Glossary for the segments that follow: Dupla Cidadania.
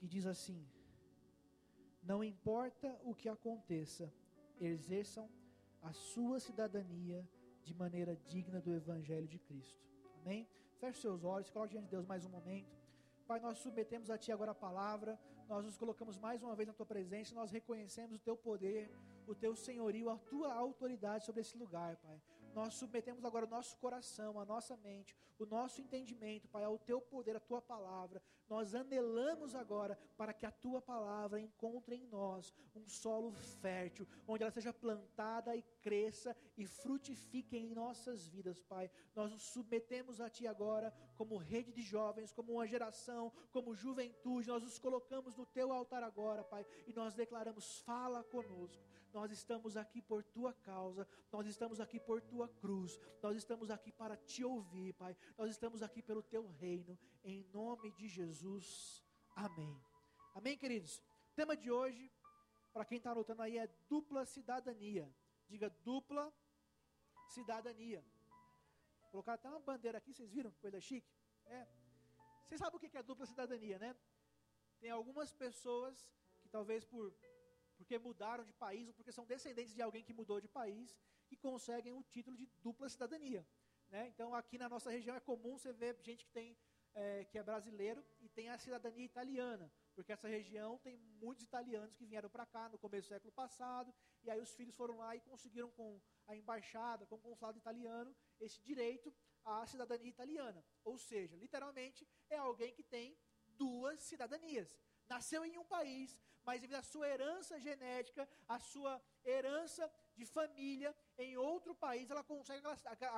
que diz assim: não importa o que aconteça, exerçam a sua cidadania de maneira digna do Evangelho de Cristo. Amém? Feche seus olhos, coloque diante de Deus mais um momento. Pai, nós submetemos a Ti agora a palavra, nós nos colocamos mais uma vez na Tua presença, nós reconhecemos o Teu poder, o Teu senhorio, a Tua autoridade sobre esse lugar, Pai. Nós submetemos agora o nosso coração, a nossa mente, o nosso entendimento, Pai, ao Teu poder, à Tua palavra. Nós anelamos agora para que a Tua palavra encontre em nós um solo fértil, onde ela seja plantada e cresça e frutifique em nossas vidas, Pai. Nós nos submetemos a Ti agora como rede de jovens, como uma geração, como juventude. Nós nos colocamos no Teu altar agora, Pai, e nós declaramos: fala conosco. Nós estamos aqui por Tua causa, nós estamos aqui por Tua cruz, nós estamos aqui para Te ouvir, Pai, nós estamos aqui pelo Teu reino, em nome de Jesus, amém. Amém, queridos? O tema de hoje, para quem está anotando aí, é dupla cidadania. Diga: dupla cidadania. Vou colocar até uma bandeira aqui, vocês viram? Coisa chique. É. Vocês sabem o que é dupla cidadania, né? Tem algumas pessoas que talvez porque mudaram de país, ou porque são descendentes de alguém que mudou de país, que conseguem o título de dupla cidadania, né? Então, aqui na nossa região é comum você ver gente que tem, que é brasileiro e tem a cidadania italiana, porque essa região tem muitos italianos que vieram para cá no começo do século passado, e aí os filhos foram lá e conseguiram com a embaixada, com o consulado italiano, esse direito à cidadania italiana. Ou seja, literalmente, é alguém que tem duas cidadanias. Nasceu em um país, mas devido à sua herança genética, à sua herança de família, em outro país ela consegue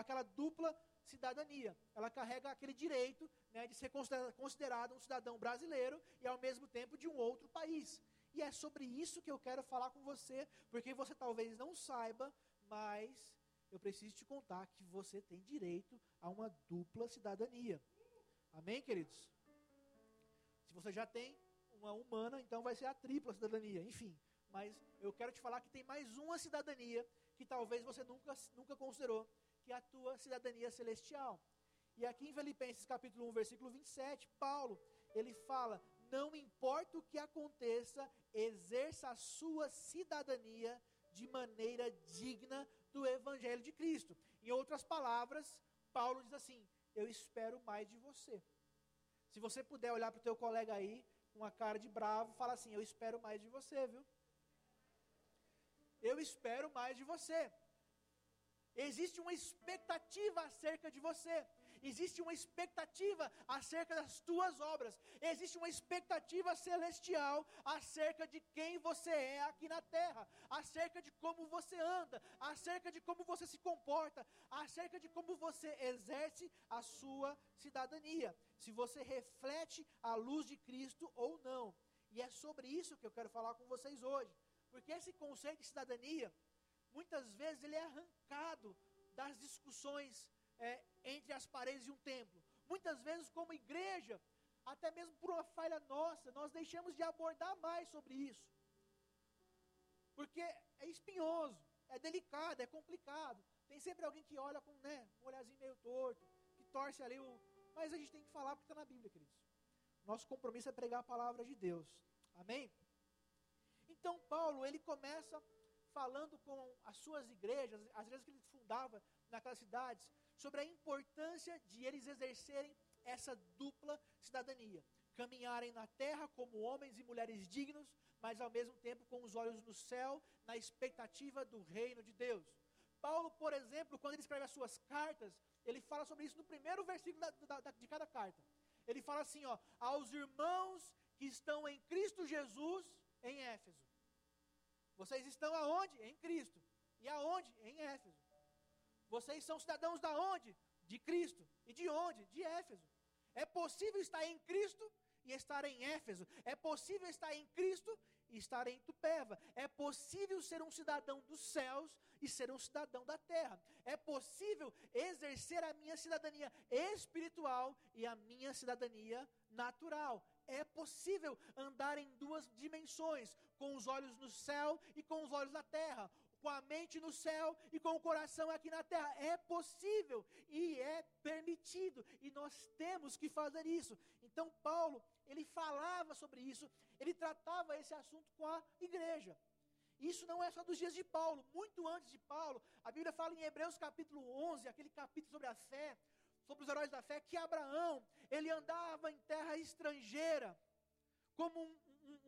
aquela dupla cidadania. Ela carrega aquele direito, né, de ser considerado um cidadão brasileiro e ao mesmo tempo de um outro país. E é sobre isso que eu quero falar com você, porque você talvez não saiba, mas eu preciso te contar que você tem direito a uma dupla cidadania. Amém, queridos? Se você já tem uma humana, então vai ser a tripla cidadania, enfim. Mas eu quero te falar que tem mais uma cidadania que talvez você nunca considerou, que é a tua cidadania celestial. E aqui em Filipenses capítulo 1, versículo 27, Paulo, ele fala: não importa o que aconteça, exerça a sua cidadania de maneira digna do Evangelho de Cristo. Em outras palavras, Paulo diz assim: eu espero mais de você. Se você puder olhar para o teu colega aí, uma cara de bravo, fala assim: eu espero mais de você, viu? Eu espero mais de você. Existe uma expectativa acerca de você. Existe uma expectativa acerca das tuas obras. Existe uma expectativa celestial acerca de quem você é aqui na terra, acerca de como você anda, acerca de como você se comporta, acerca de como você exerce a sua cidadania, se você reflete a luz de Cristo ou não. E é sobre isso que eu quero falar com vocês hoje, porque esse conceito de cidadania, muitas vezes ele é arrancado das discussões entre as paredes de um templo. Muitas vezes, como igreja, até mesmo por uma falha nossa, nós deixamos de abordar mais sobre isso, porque é espinhoso, é delicado, é complicado. Tem sempre alguém que olha com, né, um olhazinho meio torto, que torce ali o... Mas a gente tem que falar porque está na Bíblia, queridos. Nosso compromisso é pregar a palavra de Deus. Amém? Então Paulo, ele começa falando com as suas igrejas, as igrejas que ele fundava naquelas cidades, sobre a importância de eles exercerem essa dupla cidadania. Caminharem na terra como homens e mulheres dignos, mas ao mesmo tempo com os olhos no céu, na expectativa do reino de Deus. Paulo, por exemplo, quando ele escreve as suas cartas, ele fala sobre isso no primeiro versículo de cada carta. Ele fala assim, ó: aos irmãos que estão em Cristo Jesus, em Éfeso. Vocês estão aonde? Em Cristo. E aonde? Em Éfeso. Vocês são cidadãos da onde? De Cristo. E de onde? De Éfeso. É possível estar em Cristo e estar em Éfeso. É possível estar em Cristo e estar em Tupéva. É possível ser um cidadão dos céus e ser um cidadão da terra. É possível exercer a minha cidadania espiritual e a minha cidadania natural. É possível andar em duas dimensões, com os olhos no céu e com os olhos na terra, com a mente no céu e com o coração aqui na terra. É possível e é permitido, e nós temos que fazer isso. Então Paulo, ele fala falava sobre isso, ele tratava esse assunto com a igreja. Isso não é só dos dias de Paulo, muito antes de Paulo, a Bíblia fala em Hebreus capítulo 11, aquele capítulo sobre a fé, sobre os heróis da fé, que Abraão, ele andava em terra estrangeira, como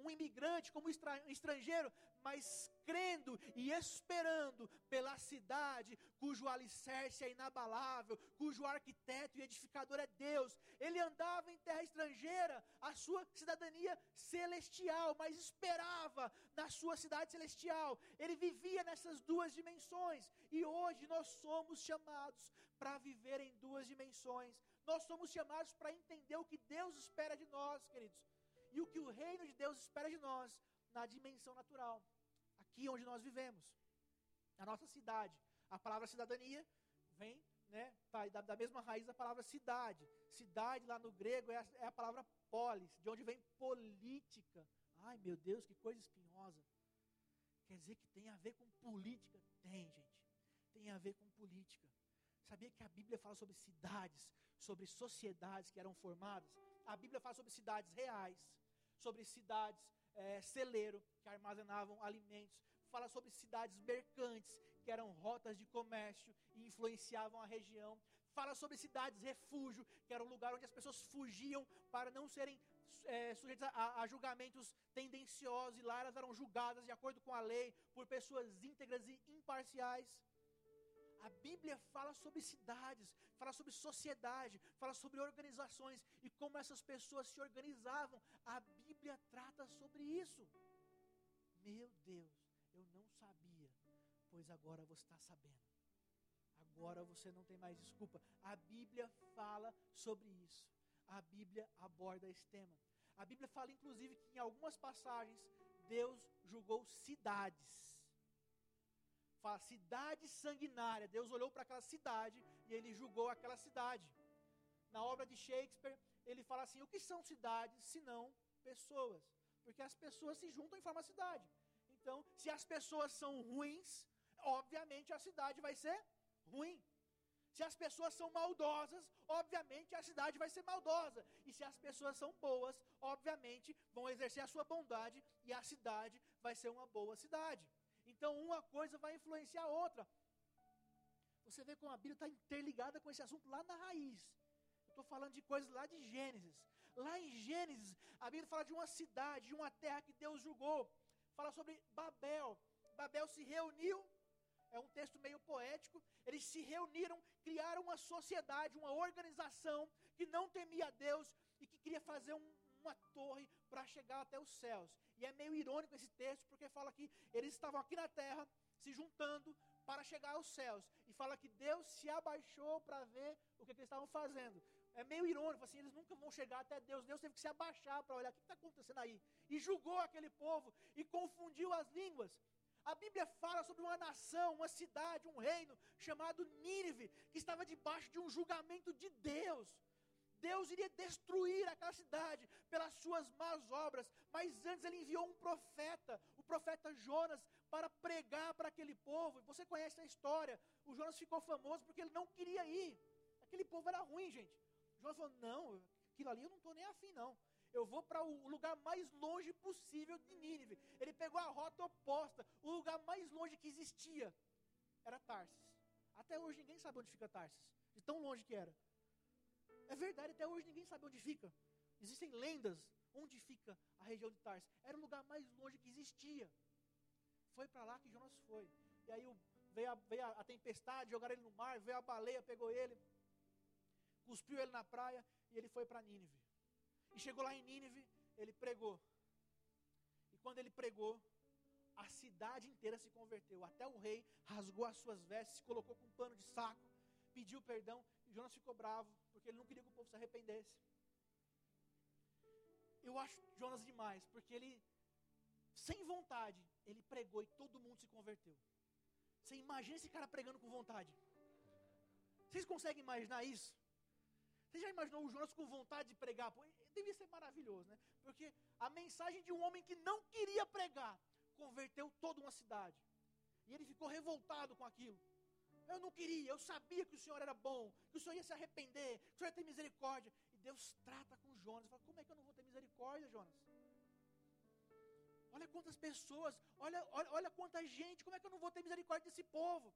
um imigrante, como estrangeiro, mas crendo e esperando pela cidade, cujo alicerce é inabalável, cujo arquiteto e edificador é Deus. Ele andava em terra estrangeira, a sua cidadania celestial, mas esperava na sua cidade celestial. Ele vivia nessas duas dimensões, e hoje nós somos chamados para viver em duas dimensões. Nós somos chamados para entender o que Deus espera de nós, queridos. E o que o reino de Deus espera de nós, na dimensão natural, aqui onde nós vivemos, na nossa cidade. A palavra cidadania vem, né, da mesma raiz da palavra cidade. Cidade lá no grego é a palavra polis, de onde vem política. Ai meu Deus, que coisa espinhosa. Quer dizer que tem a ver com política? Tem, gente. Tem a ver com política. Sabia que a Bíblia fala sobre cidades, sobre sociedades que eram formadas? A Bíblia fala sobre cidades reais, sobre cidades celeiro, que armazenavam alimentos, fala sobre cidades mercantes, que eram rotas de comércio e influenciavam a região, fala sobre cidades refúgio, que era um lugar onde as pessoas fugiam para não serem sujeitas a julgamentos tendenciosos, e lá elas eram julgadas de acordo com a lei, por pessoas íntegras e imparciais. A Bíblia fala sobre cidades, fala sobre sociedade, fala sobre organizações e como essas pessoas se organizavam. A Bíblia trata sobre isso. Meu Deus, eu não sabia, pois agora você está sabendo. Agora você não tem mais desculpa. A Bíblia fala sobre isso. A Bíblia aborda esse tema. A Bíblia fala, inclusive, que em algumas passagens, Deus julgou cidades. Fala, cidade sanguinária. Deus olhou para aquela cidade e ele julgou aquela cidade. Na obra de Shakespeare, ele fala assim: o que são cidades senão pessoas? Porque as pessoas se juntam e formam a cidade. Então, se as pessoas são ruins, obviamente a cidade vai ser ruim. Se as pessoas são maldosas, obviamente a cidade vai ser maldosa. E se as pessoas são boas, obviamente vão exercer a sua bondade e a cidade vai ser uma boa cidade. Então uma coisa vai influenciar a outra. Você vê como a Bíblia está interligada com esse assunto lá na raiz. Eu estou falando de coisas lá de Gênesis. Lá em Gênesis, a Bíblia fala de uma cidade, de uma terra que Deus julgou. Fala sobre Babel. Babel se reuniu, é um texto meio poético. Eles se reuniram, criaram uma sociedade, uma organização que não temia a Deus e que queria fazer uma torre para chegar até os céus. E é meio irônico esse texto, porque fala que eles estavam aqui na terra, se juntando para chegar aos céus. E fala que Deus se abaixou para ver o que eles estavam fazendo. É meio irônico, assim, eles nunca vão chegar até Deus. Deus teve que se abaixar para olhar o que está acontecendo aí. E julgou aquele povo e confundiu as línguas. A Bíblia fala sobre uma nação, uma cidade, um reino chamado Nínive, que estava debaixo de um julgamento de Deus. Deus iria destruir aquela cidade pelas suas más obras, mas antes ele enviou um profeta, o profeta Jonas, para pregar para aquele povo. Você conhece a história, o Jonas ficou famoso porque ele não queria ir, aquele povo era ruim, gente. Jonas falou: não, aquilo ali eu não estou nem afim não, eu vou para o lugar mais longe possível de Nínive. Ele pegou a rota oposta, o lugar mais longe que existia era Tarsis. Até hoje ninguém sabe onde fica Tarsis, de tão longe que era. É verdade, até hoje ninguém sabe onde fica. Existem lendas onde fica a região de Tarsis. Era o lugar mais longe que existia. Foi para lá que Jonas foi. E aí veio a tempestade, jogaram ele no mar, veio a baleia, pegou ele, cuspiu ele na praia e ele foi para Nínive. E chegou lá em Nínive, ele pregou. E quando ele pregou, a cidade inteira se converteu. Até o rei rasgou as suas vestes, se colocou com um pano de saco, pediu perdão. E Jonas ficou bravo, porque ele não queria que o povo se arrependesse. Eu acho Jonas demais, porque ele, sem vontade, ele pregou e todo mundo se converteu. Você imagina esse cara pregando com vontade? Vocês conseguem imaginar isso? Você já imaginou o Jonas com vontade de pregar? Pô, devia ser maravilhoso, né? Porque a mensagem de um homem que não queria pregar, converteu toda uma cidade. E ele ficou revoltado com aquilo. Eu não queria, eu sabia que o Senhor era bom, que o Senhor ia se arrepender, que o Senhor ia ter misericórdia. E Deus trata com Jonas, fala: como é que eu não vou ter misericórdia, Jonas? Olha quantas pessoas, olha quanta gente, como é que eu não vou ter misericórdia desse povo?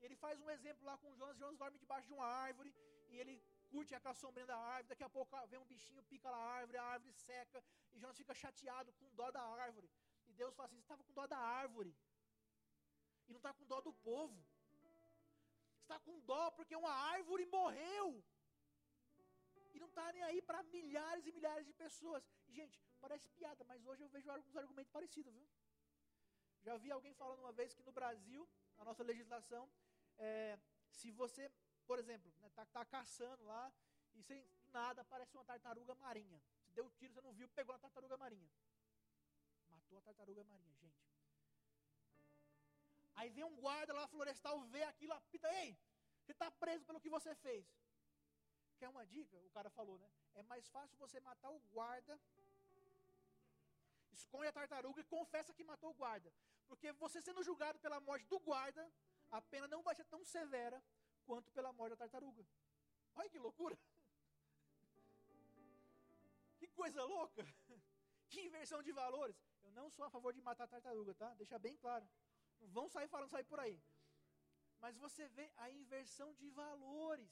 E ele faz um exemplo lá com Jonas, Jonas dorme debaixo de uma árvore, e ele curte aquela sombrinha da árvore, daqui a pouco vem um bichinho, pica lá a árvore seca, e Jonas fica chateado com dó da árvore. E Deus fala assim, você estava com dó da árvore, e não está com dó do povo. Você está com dó porque uma árvore morreu. E não está nem aí para milhares e milhares de pessoas. E, gente, parece piada, mas hoje eu vejo alguns argumentos parecidos, viu? Já vi alguém falando uma vez que no Brasil, a nossa legislação, se você, por exemplo, está caçando lá, e sem nada aparece uma tartaruga marinha. Se deu um tiro, você não viu, pegou a tartaruga marinha. Matou a tartaruga marinha, gente. Aí vem um guarda lá florestal, vê aquilo, apita, ei, você está preso pelo que você fez. Quer uma dica? O cara falou, né? É mais fácil você matar o guarda, esconde a tartaruga e confessa que matou o guarda. Porque você sendo julgado pela morte do guarda, a pena não vai ser tão severa quanto pela morte da tartaruga. Olha que loucura! Que coisa louca! Que inversão de valores! Eu não sou a favor de matar a tartaruga, tá? Deixa bem claro. Não vão sair falando, sair por aí. Mas você vê a inversão de valores.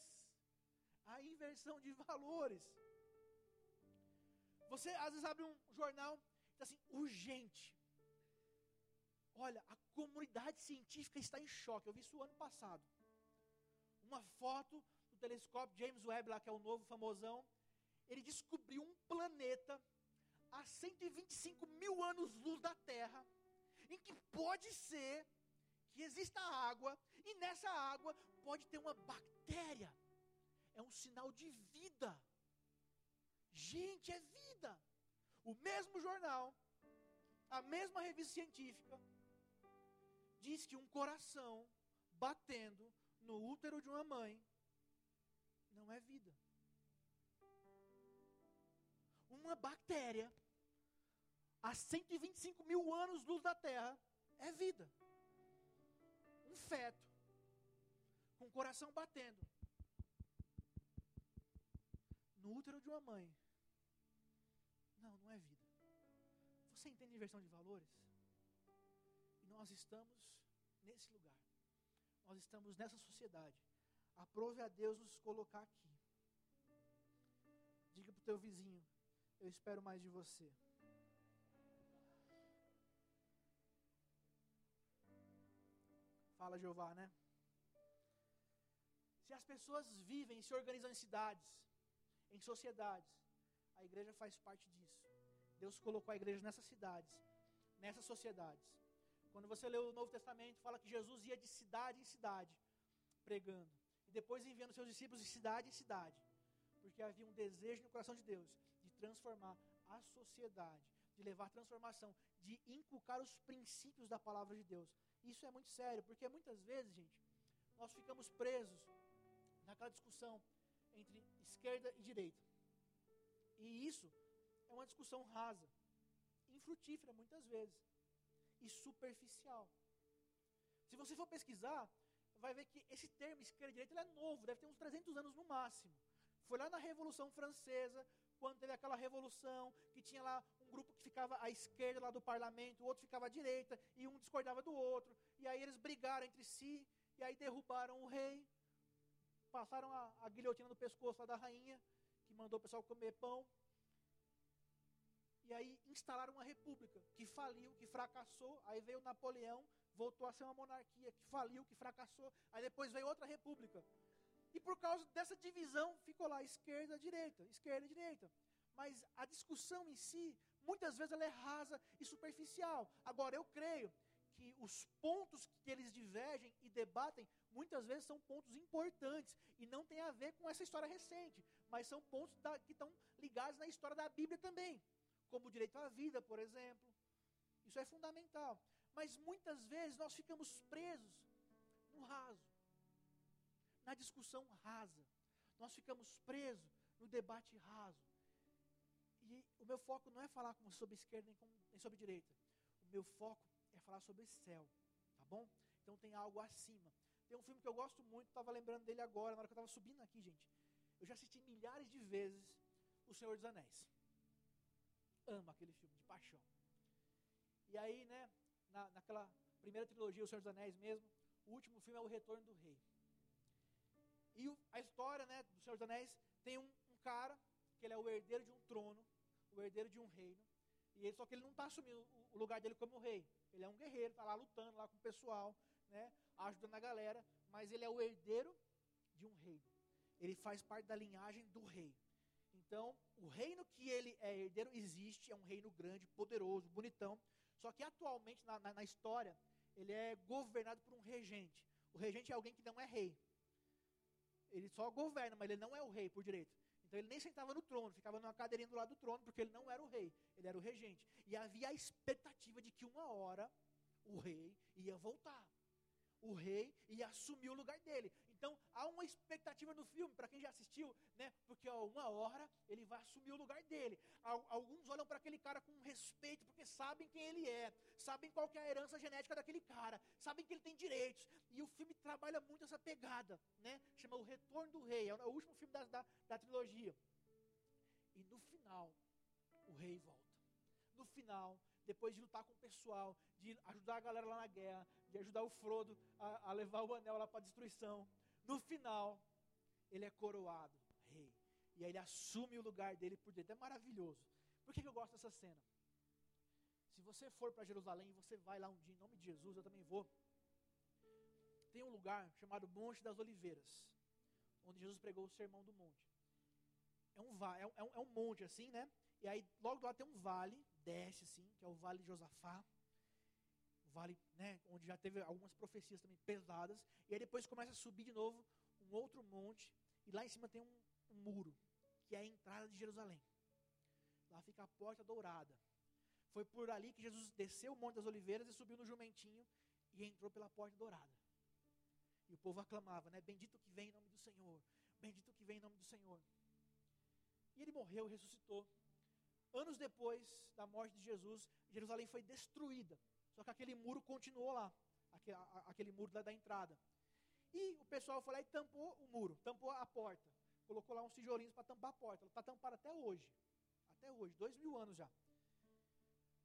A inversão de valores. Você às vezes abre um jornal e diz assim, urgente. Olha, a comunidade científica está em choque. Eu vi isso ano passado. Uma foto do telescópio James Webb, lá que é o novo famosão. Ele descobriu um planeta a 125 mil anos-luz da Terra, em que pode ser que exista água, e nessa água pode ter uma bactéria. É um sinal de vida. Gente, é vida. O mesmo jornal, a mesma revista científica, diz que um coração batendo no útero de uma mãe não é vida. Uma bactéria há 125 mil anos luz da Terra, é vida. Um feto, com o coração batendo, no útero de uma mãe, não é vida. Você entende a inversão de valores? E nós estamos nesse lugar, nós estamos nessa sociedade. Aprove a Deus nos colocar aqui. Diga para o teu vizinho, eu espero mais de você. Fala, Jeová, né? Se as pessoas vivem e se organizam em cidades, em sociedades, a igreja faz parte disso. Deus colocou a igreja nessas cidades, nessas sociedades. Quando você lê o Novo Testamento, fala que Jesus ia de cidade em cidade, pregando. E depois enviando seus discípulos de cidade em cidade. Porque havia um desejo no coração de Deus de transformar a sociedade, de levar transformação, de inculcar os princípios da palavra de Deus. Isso é muito sério, porque muitas vezes, gente, nós ficamos presos naquela discussão entre esquerda e direita. E isso é uma discussão rasa, infrutífera muitas vezes, e superficial. Se você for pesquisar, vai ver que esse termo esquerda e direita ele é novo, deve ter uns 300 anos no máximo. Foi lá na Revolução Francesa, quando teve aquela revolução, que tinha lá um grupo que ficava à esquerda lá do parlamento, o outro ficava à direita, e um discordava do outro, e aí eles brigaram entre si, e aí derrubaram o rei, passaram a guilhotina no pescoço lá da rainha, que mandou o pessoal comer pão, e aí instalaram uma república, que faliu, que fracassou, aí veio Napoleão, voltou a ser uma monarquia, que faliu, que fracassou, aí depois veio outra república. E por causa dessa divisão, ficou lá esquerda, direita. Mas a discussão em si, muitas vezes ela é rasa e superficial. Agora, eu creio que os pontos que eles divergem e debatem, muitas vezes são pontos importantes. E não tem a ver com essa história recente, mas são pontos que estão ligados na história da Bíblia também. Como o direito à vida, por exemplo. Isso é fundamental. Mas muitas vezes nós ficamos presos no raso. Na discussão rasa, nós ficamos presos no debate raso, e o meu foco não é falar sobre esquerda nem sobre direita, o meu foco é falar sobre céu, tá bom? Então tem algo acima, tem um filme que eu gosto muito, estava lembrando dele agora, na hora que eu estava subindo aqui, gente, eu já assisti milhares de vezes O Senhor dos Anéis, ama aquele filme, de paixão. E aí, né, naquela primeira trilogia, O Senhor dos Anéis mesmo, o último filme é O Retorno do Rei. E a história, né, do Senhor dos Anéis, tem um cara, que ele é o herdeiro de um trono, o herdeiro de um reino, e ele, só que ele não está assumindo o lugar dele como rei. Ele é um guerreiro, está lá lutando lá com o pessoal, né, ajudando a galera, mas ele é o herdeiro de um reino. Ele faz parte da linhagem do rei. Então, o reino que ele é herdeiro existe, é um reino grande, poderoso, bonitão. Só que atualmente, na história, ele é governado por um regente. O regente é alguém que não é rei. Ele só governa, mas ele não é o rei por direito. Então ele nem sentava no trono, ficava numa cadeirinha do lado do trono, porque ele não era o rei, ele era o regente. E havia a expectativa de que uma hora o rei ia voltar. O rei ia assumir o lugar dele. Então, há uma expectativa no filme, para quem já assistiu, né? Porque ó, uma hora ele vai assumir o lugar dele. Alguns olham para aquele cara com respeito, porque sabem quem ele é, sabem qual que é a herança genética daquele cara, sabem que ele tem direitos. E o filme trabalha muito essa pegada, né? Chama O Retorno do Rei, é o último filme da trilogia. E no final, o rei volta. No final, depois de lutar com o pessoal, de ajudar a galera lá na guerra, de ajudar o Frodo a levar o anel lá para a destruição. No final, ele é coroado rei. E aí ele assume o lugar dele por dentro. É maravilhoso. Por que eu gosto dessa cena? Se você for para Jerusalém, você vai lá um dia, em nome de Jesus, eu também vou. Tem um lugar chamado Monte das Oliveiras, onde Jesus pregou o Sermão do Monte. É um monte assim, né? E aí logo do lado tem um vale, desce assim, que é o Vale de Josafá, o vale, né, onde já teve algumas profecias também pesadas, e aí depois começa a subir de novo um outro monte, e lá em cima tem um muro, que é a entrada de Jerusalém. Lá fica a Porta Dourada. Foi por ali que Jesus desceu o Monte das Oliveiras e subiu no jumentinho, e entrou pela Porta Dourada. E o povo aclamava, né, bendito que vem em nome do Senhor, bendito que vem em nome do Senhor. E ele morreu, ressuscitou. Anos depois da morte de Jesus, Jerusalém foi destruída. Só que aquele muro continuou lá. Aquele muro lá da entrada. E o pessoal foi lá e tampou o muro, tampou a porta. Colocou lá uns tijolinhos para tampar a porta. Ela está tampada até hoje. Até hoje, 2000 anos já.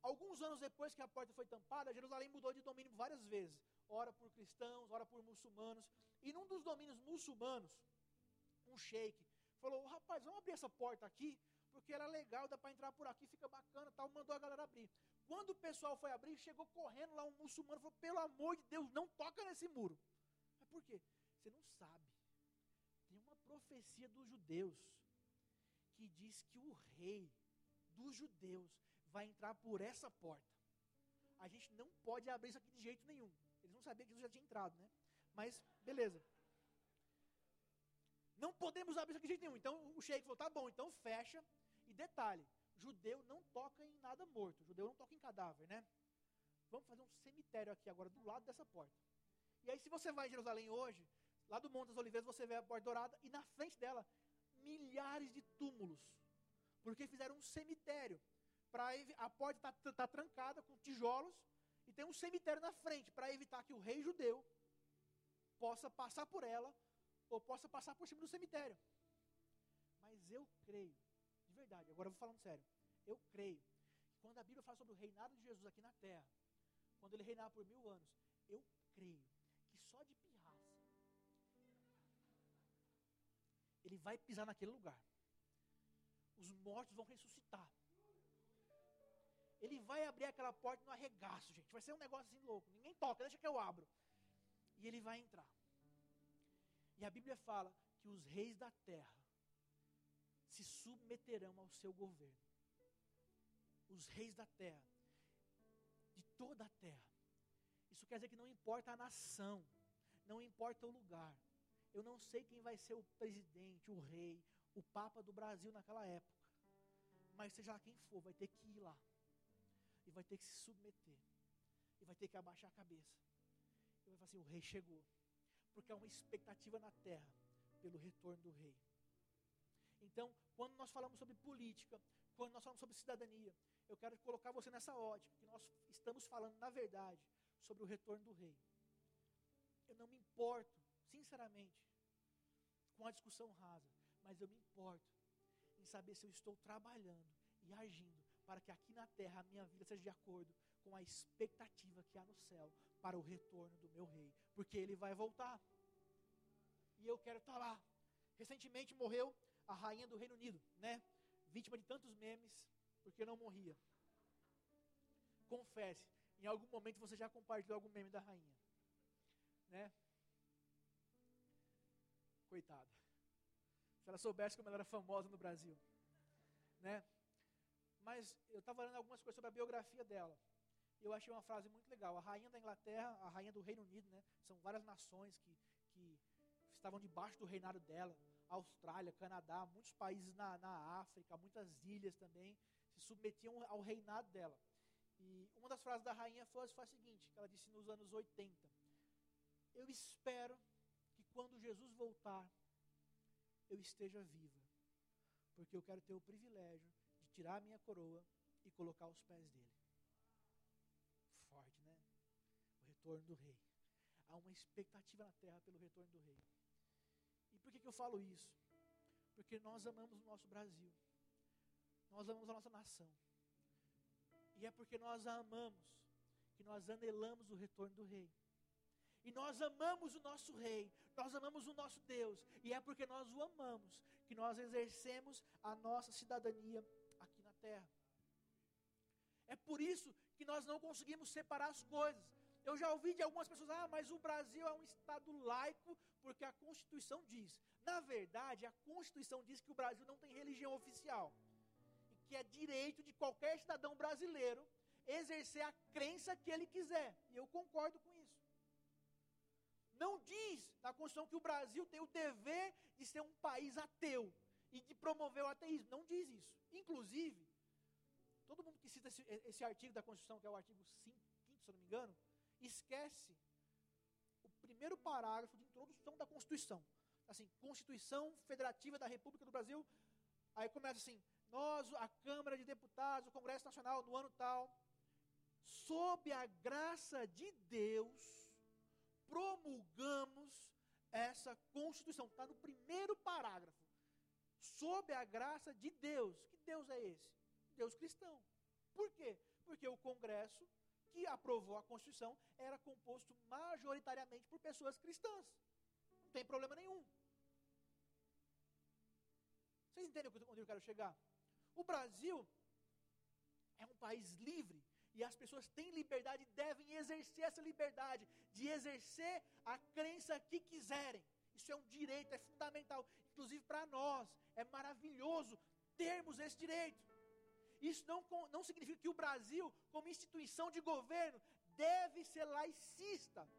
Alguns anos depois que a porta foi tampada, Jerusalém mudou de domínio várias vezes. Ora por cristãos, ora por muçulmanos. E num dos domínios muçulmanos, um sheik falou, rapaz, vamos abrir essa porta aqui, porque era legal, dá para entrar por aqui, fica bacana, tal, mandou a galera abrir. Quando o pessoal foi abrir, chegou correndo lá um muçulmano, falou, pelo amor de Deus, não toca nesse muro. Mas por quê? Você não sabe. Tem uma profecia dos judeus, que diz que o rei dos judeus vai entrar por essa porta. A gente não pode abrir isso aqui de jeito nenhum. Eles não sabiam que Jesus já tinha entrado, né? Mas, beleza. Não podemos abrir isso aqui de jeito nenhum. Então o sheik falou, tá bom, então fecha. E detalhe, judeu não toca em nada morto, judeu não toca em cadáver, né? Vamos fazer um cemitério aqui agora, do lado dessa porta. E aí se você vai em Jerusalém hoje, lá do Monte das Oliveiras você vê a Porta Dourada, e na frente dela, milhares de túmulos. Porque fizeram um cemitério. A porta está trancada com tijolos, e tem um cemitério na frente, para evitar que o rei judeu possa passar por ela, ou possa passar por cima do cemitério. Mas eu creio, de verdade, agora eu vou falando sério, eu creio que quando a Bíblia fala sobre o reinado de Jesus aqui na terra, quando ele reinava por 1000 anos, eu creio que só de pirraça ele vai pisar naquele lugar. Os mortos vão ressuscitar. Ele vai abrir aquela porta no arregaço, gente. Vai ser um negócio assim louco. Ninguém toca, deixa que eu abro. E ele vai entrar. E a Bíblia fala que os reis da terra se submeterão ao seu governo. Os reis da terra, de toda a terra. Isso quer dizer que não importa a nação, não importa o lugar. Eu não sei quem vai ser o presidente, o rei, o papa do Brasil naquela época, mas seja lá quem for, vai ter que ir lá, e vai ter que se submeter, e vai ter que abaixar a cabeça, e vai falar assim, o rei chegou, porque há uma expectativa na terra pelo retorno do rei. Então, quando nós falamos sobre política, quando nós falamos sobre cidadania, eu quero colocar você nessa ótica, que nós estamos falando, na verdade, sobre o retorno do rei. Eu não me importo, sinceramente, com a discussão rasa, mas eu me importo em saber se eu estou trabalhando e agindo para que aqui na terra a minha vida seja de acordo com a expectativa que há no céu para o retorno do meu rei, porque ele vai voltar e eu quero estar lá. Recentemente morreu a rainha do Reino Unido, né? Vítima de tantos memes, porque não morria. Confesse, em algum momento você já compartilhou algum meme da rainha, né? Coitada. Se ela soubesse como ela era famosa no Brasil, né? Mas eu estava lendo algumas coisas sobre a biografia dela. Eu achei uma frase muito legal. A rainha da Inglaterra, a rainha do Reino Unido, né? São várias nações que estavam debaixo do reinado dela. Austrália, Canadá, muitos países na África, muitas ilhas também, se submetiam ao reinado dela. E uma das frases da rainha foi a seguinte, que ela disse nos anos 80. Eu espero que quando Jesus voltar, eu esteja viva, porque eu quero ter o privilégio de tirar a minha coroa e colocar aos pés dele. Forte, né? O retorno do rei. Há uma expectativa na terra pelo retorno do rei. E por que eu falo isso? Porque nós amamos o nosso Brasil. Nós amamos a nossa nação. E é porque nós a amamos que nós anelamos o retorno do rei. E nós amamos o nosso rei, nós amamos o nosso Deus, e é porque nós o amamos que nós exercemos a nossa cidadania aqui na terra. É por isso que nós não conseguimos separar as coisas. Eu já ouvi de algumas pessoas, mas o Brasil é um estado laico, porque a Constituição diz. Na verdade, a Constituição diz que o Brasil não tem religião oficial, e que é direito de qualquer cidadão brasileiro exercer a crença que ele quiser, e eu concordo com isso. Não diz na Constituição que o Brasil tem o dever de ser um país ateu e de promover o ateísmo. Não diz isso. Inclusive, todo mundo que cita esse artigo da Constituição, que é o artigo 5, se eu não me engano, esquece o primeiro parágrafo de introdução da Constituição. Assim, Constituição Federativa da República do Brasil. Aí começa assim, nós, a Câmara de Deputados, o Congresso Nacional, no ano tal, sob a graça de Deus, promulgamos essa Constituição. Está no primeiro parágrafo. Sob a graça de Deus. Que Deus é esse? Deus cristão. Por quê? Porque o Congresso que aprovou a Constituição era composto majoritariamente por pessoas cristãs. Não tem problema nenhum. Vocês entendem onde eu quero chegar? O Brasil é um país livre. E as pessoas têm liberdade e devem exercer essa liberdade, de exercer a crença que quiserem. Isso é um direito, é fundamental. Inclusive para nós, é maravilhoso termos esse direito. Isso não significa que o Brasil, como instituição de governo, deve ser laicista,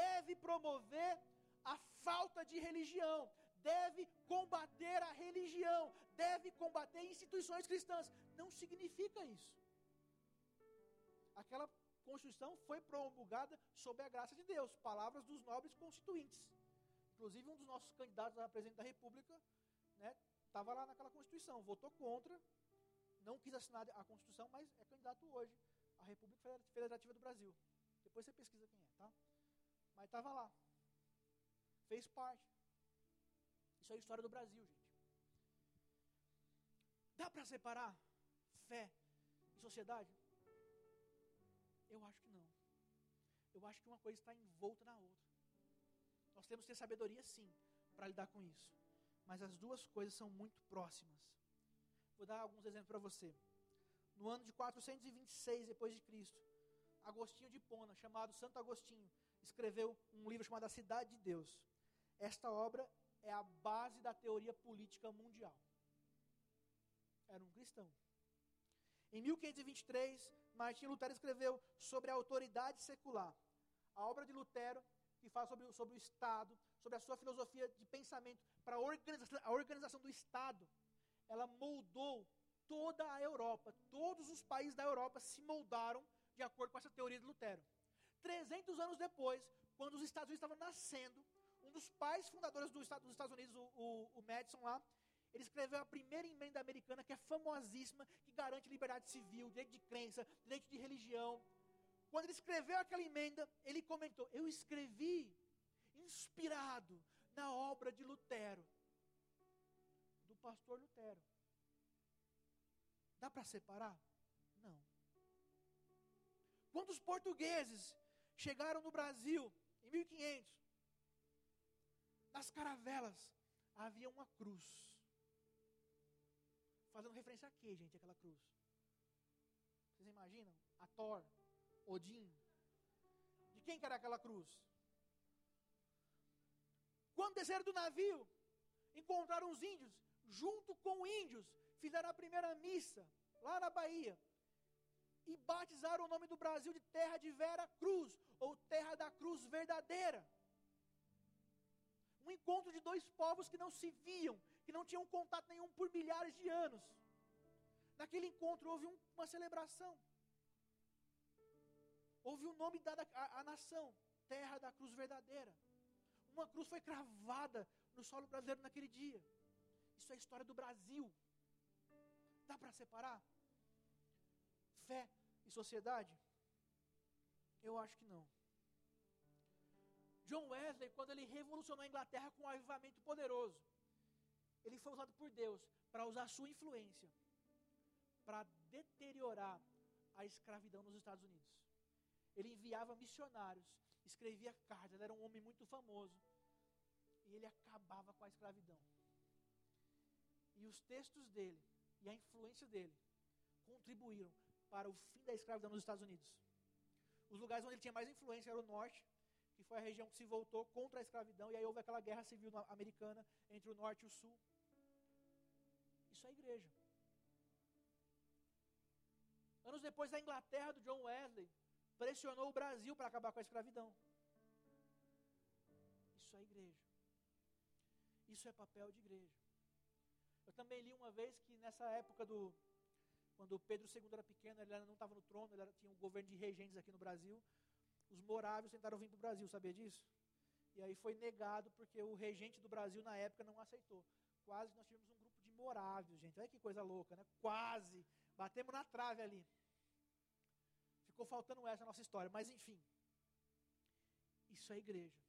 deve promover a falta de religião, deve combater a religião, deve combater instituições cristãs. Não significa isso. Aquela Constituição foi promulgada sob a graça de Deus, palavras dos nobres constituintes. Inclusive, um dos nossos candidatos a presidente da República, né, estava lá naquela Constituição, votou contra, não quis assinar a Constituição, mas é candidato hoje à República Federativa do Brasil. Depois você pesquisa quem é, tá? Mas estava lá. Fez parte. Isso é a história do Brasil, gente. Dá para separar fé e sociedade? Eu acho que não. Eu acho que uma coisa está envolta na outra. Nós temos que ter sabedoria, sim, para lidar com isso. Mas as duas coisas são muito próximas. Vou dar alguns exemplos para você. No ano de 426 d.C., Agostinho de Hipona, chamado Santo Agostinho, escreveu um livro chamado A Cidade de Deus. Esta obra é a base da teoria política mundial. Era um cristão. Em 1523, Martinho Lutero escreveu sobre a autoridade secular. A obra de Lutero, que fala sobre o Estado, sobre a sua filosofia de pensamento, para a organização do Estado, ela moldou toda a Europa. Todos os países da Europa se moldaram de acordo com essa teoria de Lutero. 300 anos depois, quando os Estados Unidos estavam nascendo, um dos pais fundadores dos Estados Unidos, o Madison lá, ele escreveu a primeira emenda americana, que é famosíssima, que garante liberdade civil, direito de crença, direito de religião. Quando ele escreveu aquela emenda, ele comentou, eu escrevi inspirado na obra de Lutero, do pastor Lutero. Dá para separar? Quando os portugueses chegaram no Brasil, em 1500, nas caravelas havia uma cruz. Fazendo referência a quê, gente, aquela cruz? Vocês imaginam? A Thor, Odin. De quem que era aquela cruz? Quando desceram do navio, encontraram os índios, junto com índios, fizeram a primeira missa, lá na Bahia, e batizaram o nome do Brasil de Terra de Vera Cruz, ou Terra da Cruz Verdadeira. Um encontro de dois povos que não se viam, que não tinham contato nenhum por milhares de anos. Naquele encontro houve uma celebração. Houve o nome dado à nação, Terra da Cruz Verdadeira. Uma cruz foi cravada no solo brasileiro naquele dia. Isso é a história do Brasil. Dá para separar fé e sociedade? Eu acho que não. John Wesley, quando ele revolucionou a Inglaterra com um avivamento poderoso, ele foi usado por Deus para usar a sua influência para deteriorar a escravidão nos Estados Unidos. Ele enviava missionários, escrevia cartas, ele era um homem muito famoso. E ele acabava com a escravidão. E os textos dele, e a influência dele, contribuíram para o fim da escravidão nos Estados Unidos. Os lugares onde ele tinha mais influência era o norte, que foi a região que se voltou contra a escravidão, e aí houve aquela guerra civil americana entre o norte e o sul. Isso é a igreja. Anos depois, a Inglaterra do John Wesley pressionou o Brasil para acabar com a escravidão. Isso é igreja. Isso é papel de igreja. Eu também li uma vez que nessa época quando Pedro II era pequeno, ele não estava no trono, tinha um governo de regentes aqui no Brasil. Os moráveis tentaram vir para o Brasil, sabia disso? E aí foi negado porque o regente do Brasil na época não aceitou. Quase nós tivemos um grupo de moráveis, gente. Olha que coisa louca, né? Quase. Batemos na trave ali. Ficou faltando essa nossa história, mas enfim. Isso é igreja.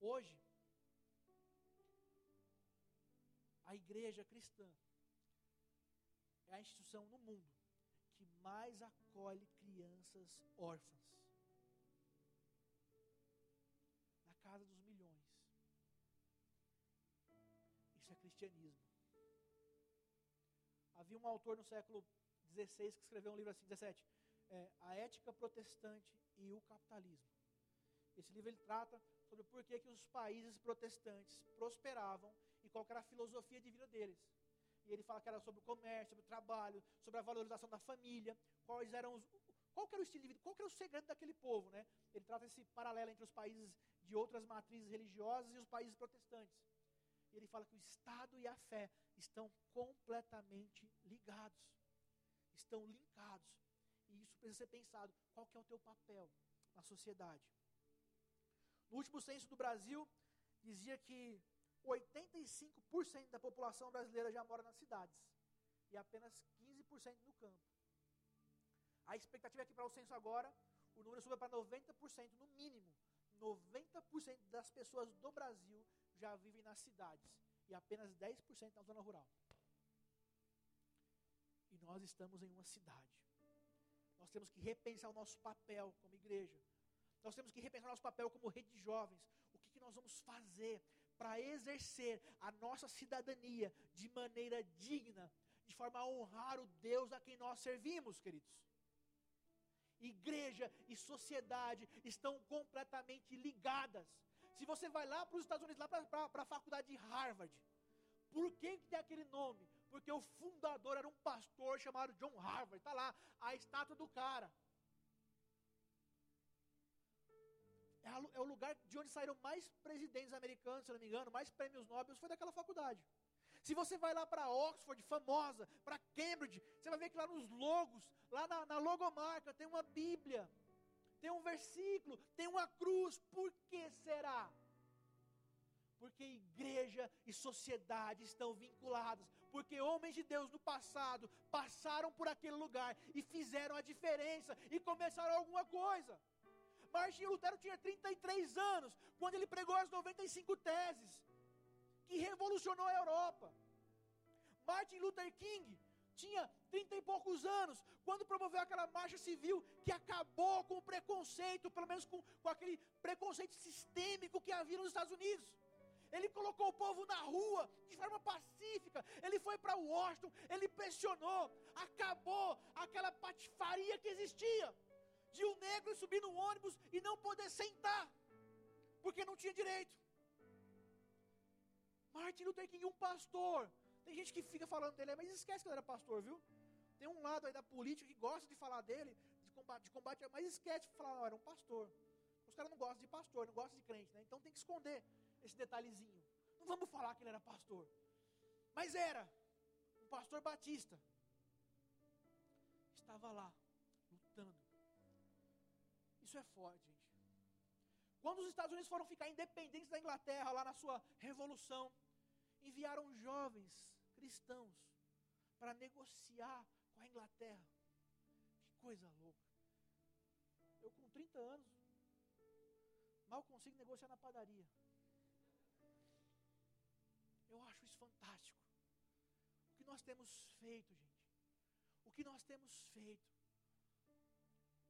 Hoje, a igreja cristã é a instituição no mundo que mais acolhe crianças órfãs. Na casa dos milhões. Isso é cristianismo. Havia um autor no século XVI que escreveu um livro assim, 17, A Ética Protestante e o Capitalismo. Esse livro ele trata sobre por que os países protestantes prosperavam e qual era a filosofia de vida deles. E ele fala que era sobre o comércio, sobre o trabalho, sobre a valorização da família, qual que era o estilo de vida, qual que era o segredo daquele povo, né? Ele trata esse paralelo entre os países de outras matrizes religiosas e os países protestantes. E ele fala que o Estado e a fé estão completamente ligados, estão linkados. E isso precisa ser pensado. Qual que é o teu papel na sociedade? No último censo do Brasil, dizia que 85% da população brasileira já mora nas cidades. E apenas 15% no campo. A expectativa é que para o censo agora, o número suba para 90%, no mínimo. 90% das pessoas do Brasil já vivem nas cidades. E apenas 10% na zona rural. E nós estamos em uma cidade. Nós temos que repensar o nosso papel como igreja. Nós temos que repensar o nosso papel como rede de jovens. O que nós vamos fazer para exercer a nossa cidadania de maneira digna, de forma a honrar o Deus a quem nós servimos, queridos. Igreja e sociedade estão completamente ligadas. Se você vai lá para os Estados Unidos, lá para a faculdade de Harvard, por que tem aquele nome? Porque o fundador era um pastor chamado John Harvard. Está lá a estátua do cara. É o lugar de onde saíram mais presidentes americanos, se não me engano, mais prêmios Nobel, foi daquela faculdade. Se você vai lá para Oxford, famosa, para Cambridge, você vai ver que lá nos logos, lá na logomarca, tem uma Bíblia, tem um versículo, tem uma cruz. Por que será? Porque igreja e sociedade estão vinculadas. Porque homens de Deus no passado passaram por aquele lugar e fizeram a diferença e começaram alguma coisa. Martinho Lutero tinha 33 anos, quando ele pregou as 95 teses, que revolucionou a Europa. Martin Luther King tinha 30 e poucos anos, quando promoveu aquela marcha civil que acabou com o preconceito, pelo menos com aquele preconceito sistêmico que havia nos Estados Unidos. Ele colocou o povo na rua de forma pacífica, ele foi para Washington, ele pressionou, acabou aquela patifaria que existia, de um negro subir no ônibus e não poder sentar, porque não tinha direito. Martin Luther King, um pastor, tem gente que fica falando dele, mas esquece que ele era pastor, viu? Tem um lado aí da política que gosta de falar dele, de combate, mas esquece de falar, não, era um pastor. Os caras não gostam de pastor, não gostam de crente, né? Então tem que esconder esse detalhezinho. Não vamos falar que ele era pastor. Mas era um pastor batista. Estava lá, lutando. Isso é forte, gente. Quando os Estados Unidos foram ficar independentes da Inglaterra, lá na sua revolução, enviaram jovens cristãos para negociar com a Inglaterra. Que coisa louca. Eu com 30 anos, mal consigo negociar na padaria. Eu acho isso fantástico. O que nós temos feito, gente. O que nós temos feito.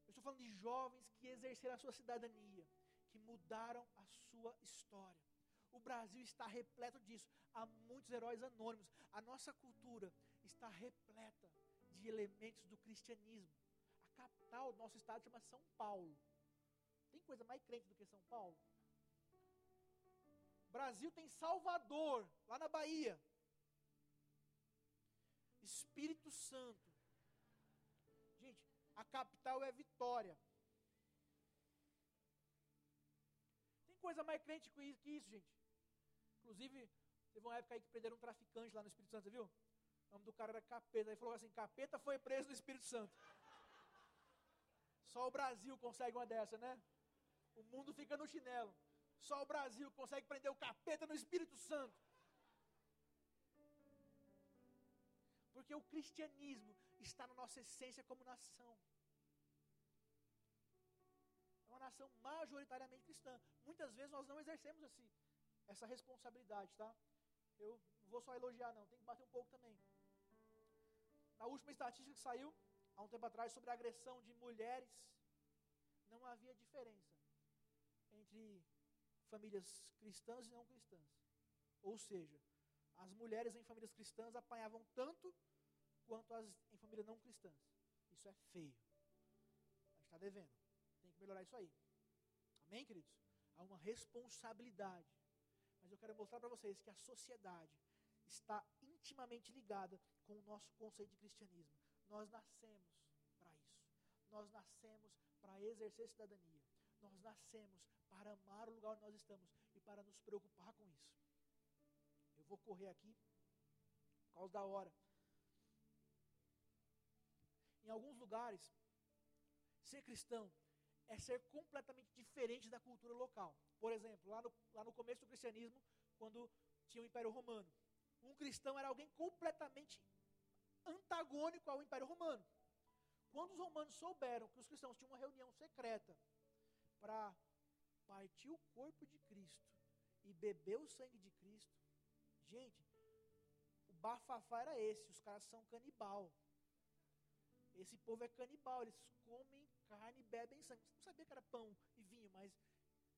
Eu estou falando de jovens que exerceram a sua cidadania, que mudaram a sua história. O Brasil está repleto disso. Há muitos heróis anônimos. A nossa cultura está repleta de elementos do cristianismo. A capital do nosso estado chama São Paulo. Tem coisa mais crente do que São Paulo? Brasil tem Salvador, lá na Bahia. Espírito Santo. Gente, a capital é Vitória. Tem coisa mais crente que isso, gente. Inclusive, teve uma época aí que prenderam um traficante lá no Espírito Santo, você viu? O nome do cara era Capeta. Aí falou assim, Capeta foi preso no Espírito Santo. Só o Brasil consegue uma dessa, né? O mundo fica no chinelo. Só o Brasil consegue prender o Capeta no Espírito Santo. Porque o cristianismo está na nossa essência como nação. É uma nação majoritariamente cristã. Muitas vezes nós não exercemos essa responsabilidade, tá? Eu não vou só elogiar não, tem que bater um pouco também. Na última estatística que saiu, há um tempo atrás, sobre a agressão de mulheres, não havia diferença entre famílias cristãs e não cristãs. Ou seja, as mulheres em famílias cristãs apanhavam tanto quanto as em famílias não cristãs. Isso é feio. A gente está devendo. Tem que melhorar isso aí. Amém, queridos? Há uma responsabilidade. Mas eu quero mostrar para vocês que a sociedade está intimamente ligada com o nosso conceito de cristianismo. Nós nascemos para isso. Nós nascemos para exercer cidadania. Nós nascemos para amar o lugar onde nós estamos e para nos preocupar com isso. Eu vou correr aqui por causa da hora. Em alguns lugares, ser cristão é ser completamente diferente da cultura local. Por exemplo, lá no começo do cristianismo, quando tinha o Império Romano, um cristão era alguém completamente antagônico ao Império Romano. Quando os romanos souberam que os cristãos tinham uma reunião secreta para partir o corpo de Cristo e beber o sangue de Cristo, gente, o bafafá era esse, os caras são canibal. Esse povo é canibal, eles comem carne e bebem sangue. Não sabia que era pão e vinho, mas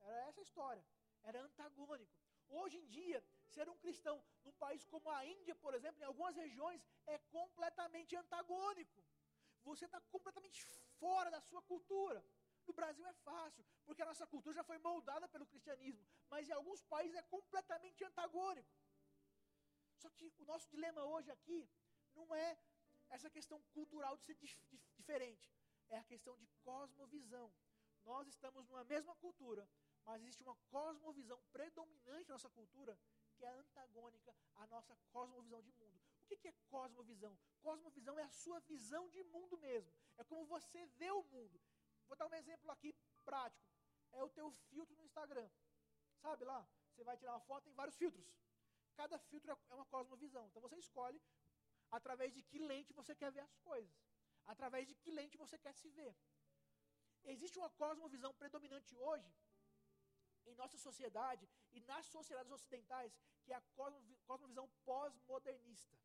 era essa a história, era antagônico. Hoje em dia, ser um cristão num país como a Índia, por exemplo, em algumas regiões, é completamente antagônico. Você está completamente fora da sua cultura. No Brasil é fácil, porque a nossa cultura já foi moldada pelo cristianismo, mas em alguns países é completamente antagônico. Só que o nosso dilema hoje aqui não é essa questão cultural de ser diferente, é a questão de cosmovisão. Nós estamos numa mesma cultura, mas existe uma cosmovisão predominante na nossa cultura que é antagônica à nossa cosmovisão de mundo. O que é cosmovisão? Cosmovisão é a sua visão de mundo mesmo, é como você vê o mundo. Vou dar um exemplo aqui prático. É o teu filtro no Instagram. Sabe lá? Você vai tirar uma foto, tem vários filtros. Cada filtro é uma cosmovisão. Então você escolhe através de que lente você quer ver as coisas. Através de que lente você quer se ver. Existe uma cosmovisão predominante hoje em nossa sociedade e nas sociedades ocidentais, que é a cosmovisão pós-modernista.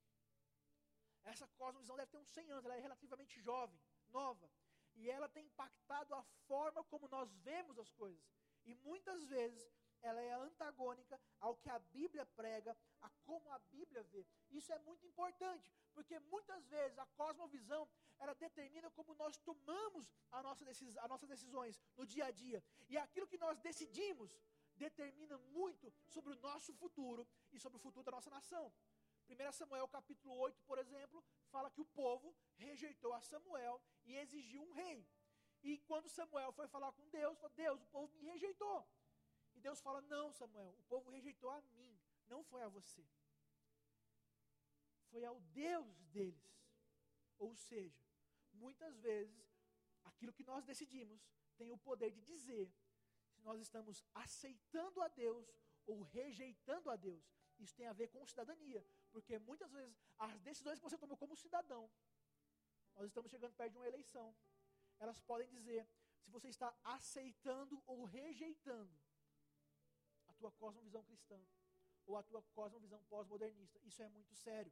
Essa cosmovisão deve ter uns 100 anos, ela é relativamente jovem, nova. E ela tem impactado a forma como nós vemos as coisas. E muitas vezes ela é antagônica ao que a Bíblia prega, a como a Bíblia vê. Isso é muito importante, porque muitas vezes a cosmovisão, ela determina como nós tomamos as nossas decisões no dia a dia. E aquilo que nós decidimos determina muito sobre o nosso futuro e sobre o futuro da nossa nação. 1 Samuel capítulo 8, por exemplo, fala que o povo rejeitou a Samuel e exigiu um rei. E quando Samuel foi falar com Deus, falou: Deus, o povo me rejeitou. E Deus fala: não, Samuel, o povo rejeitou a mim, não foi a você. Foi ao Deus deles. Ou seja, muitas vezes, aquilo que nós decidimos tem o poder de dizer se nós estamos aceitando a Deus ou rejeitando a Deus. Isso tem a ver com cidadania, porque muitas vezes as decisões que você tomou como cidadão, nós estamos chegando perto de uma eleição, elas podem dizer se você está aceitando ou rejeitando a tua cosmovisão cristã, ou a tua cosmovisão pós-modernista. Isso é muito sério.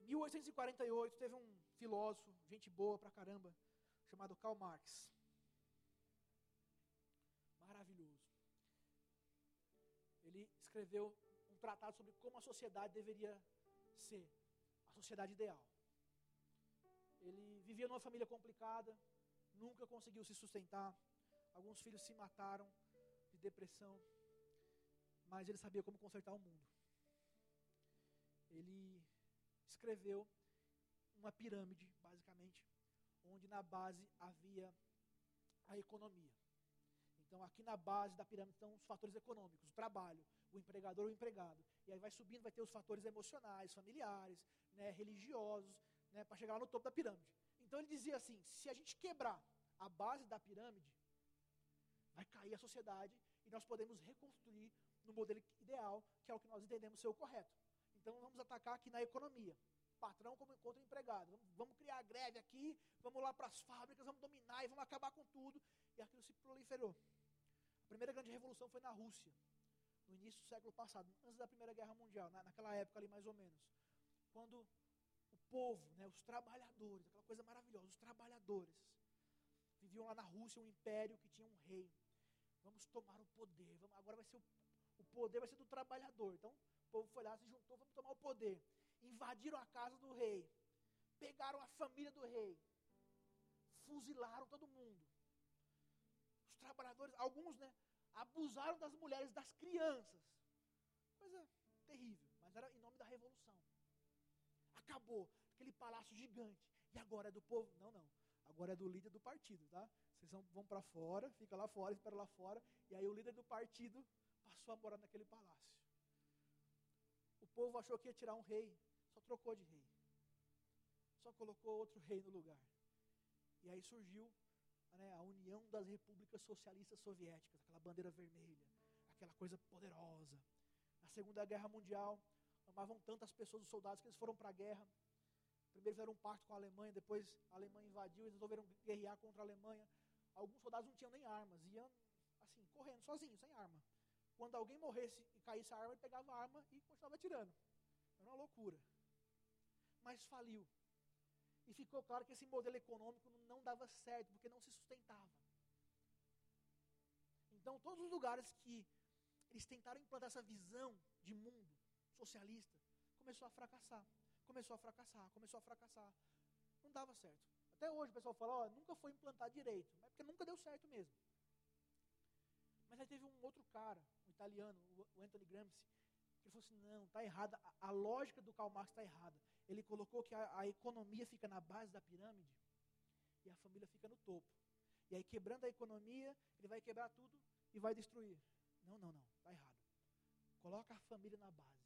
Em 1848 teve um filósofo, gente boa pra caramba, chamado Karl Marx. Maravilhoso. Ele escreveu um tratado sobre como a sociedade deveria ser, a sociedade ideal. Ele vivia numa família complicada, nunca conseguiu se sustentar, alguns filhos se mataram de depressão, mas ele sabia como consertar o mundo. Ele escreveu uma pirâmide, basicamente, onde na base havia a economia. Então, aqui na base da pirâmide estão os fatores econômicos, o trabalho, o empregador ou o empregado. E aí vai subindo, vai ter os fatores emocionais, familiares, né, religiosos, né, para chegar lá no topo da pirâmide. Então, ele dizia assim: se a gente quebrar a base da pirâmide, vai cair a sociedade e nós podemos reconstruir no modelo ideal, que é o que nós entendemos ser o correto. Então, vamos atacar aqui na economia. Patrão contra empregado. Vamos criar a greve aqui, vamos lá para as fábricas, vamos dominar e vamos acabar com tudo. E aquilo se proliferou. A primeira grande revolução foi na Rússia, no início do século passado, antes da Primeira Guerra Mundial, naquela época ali mais ou menos. Quando o povo, né, os trabalhadores, aquela coisa maravilhosa, os trabalhadores viviam lá na Rússia, um império que tinha um rei. Vamos tomar o poder, agora vai ser o poder vai ser do trabalhador. Então o povo foi lá, se juntou, vamos tomar o poder. Invadiram a casa do rei, pegaram a família do rei, fuzilaram todo mundo. Os trabalhadores, alguns, né, abusaram das mulheres, das crianças. Coisa terrível, mas era em nome da revolução. Acabou aquele palácio gigante, e agora é do povo? Não. Agora é do líder do partido, tá? Vocês vão para fora, fica lá fora, espera lá fora. E aí o líder do partido passou a morar naquele palácio. O povo achou que ia tirar um rei, só trocou de rei. Só colocou outro rei no lugar. E aí surgiu, né, a União das Repúblicas Socialistas Soviéticas, aquela bandeira vermelha, aquela coisa poderosa. Na Segunda Guerra Mundial, amavam tantas pessoas, os soldados, que eles foram para a guerra. Primeiro fizeram um pacto com a Alemanha, depois a Alemanha invadiu, eles resolveram guerrear contra a Alemanha. Alguns soldados não tinham nem armas, iam assim, correndo, sozinhos, sem arma. Quando alguém morresse e caísse a arma, ele pegava a arma e continuava atirando. Era uma loucura. Mas faliu. E ficou claro que esse modelo econômico não dava certo, porque não se sustentava. Então, todos os lugares que eles tentaram implantar essa visão de mundo socialista, começou a fracassar. Não dava certo. Até hoje o pessoal fala: ó, nunca foi implantado direito. Mas porque nunca deu certo mesmo. Mas aí teve um outro cara, um italiano, o Anthony Gramsci, que ele falou assim: não, está errada. A lógica do Karl Marx está errada. Ele colocou que a economia fica na base da pirâmide e a família fica no topo. E aí, quebrando a economia, ele vai quebrar tudo e vai destruir. Não, está errado. Coloca a família na base.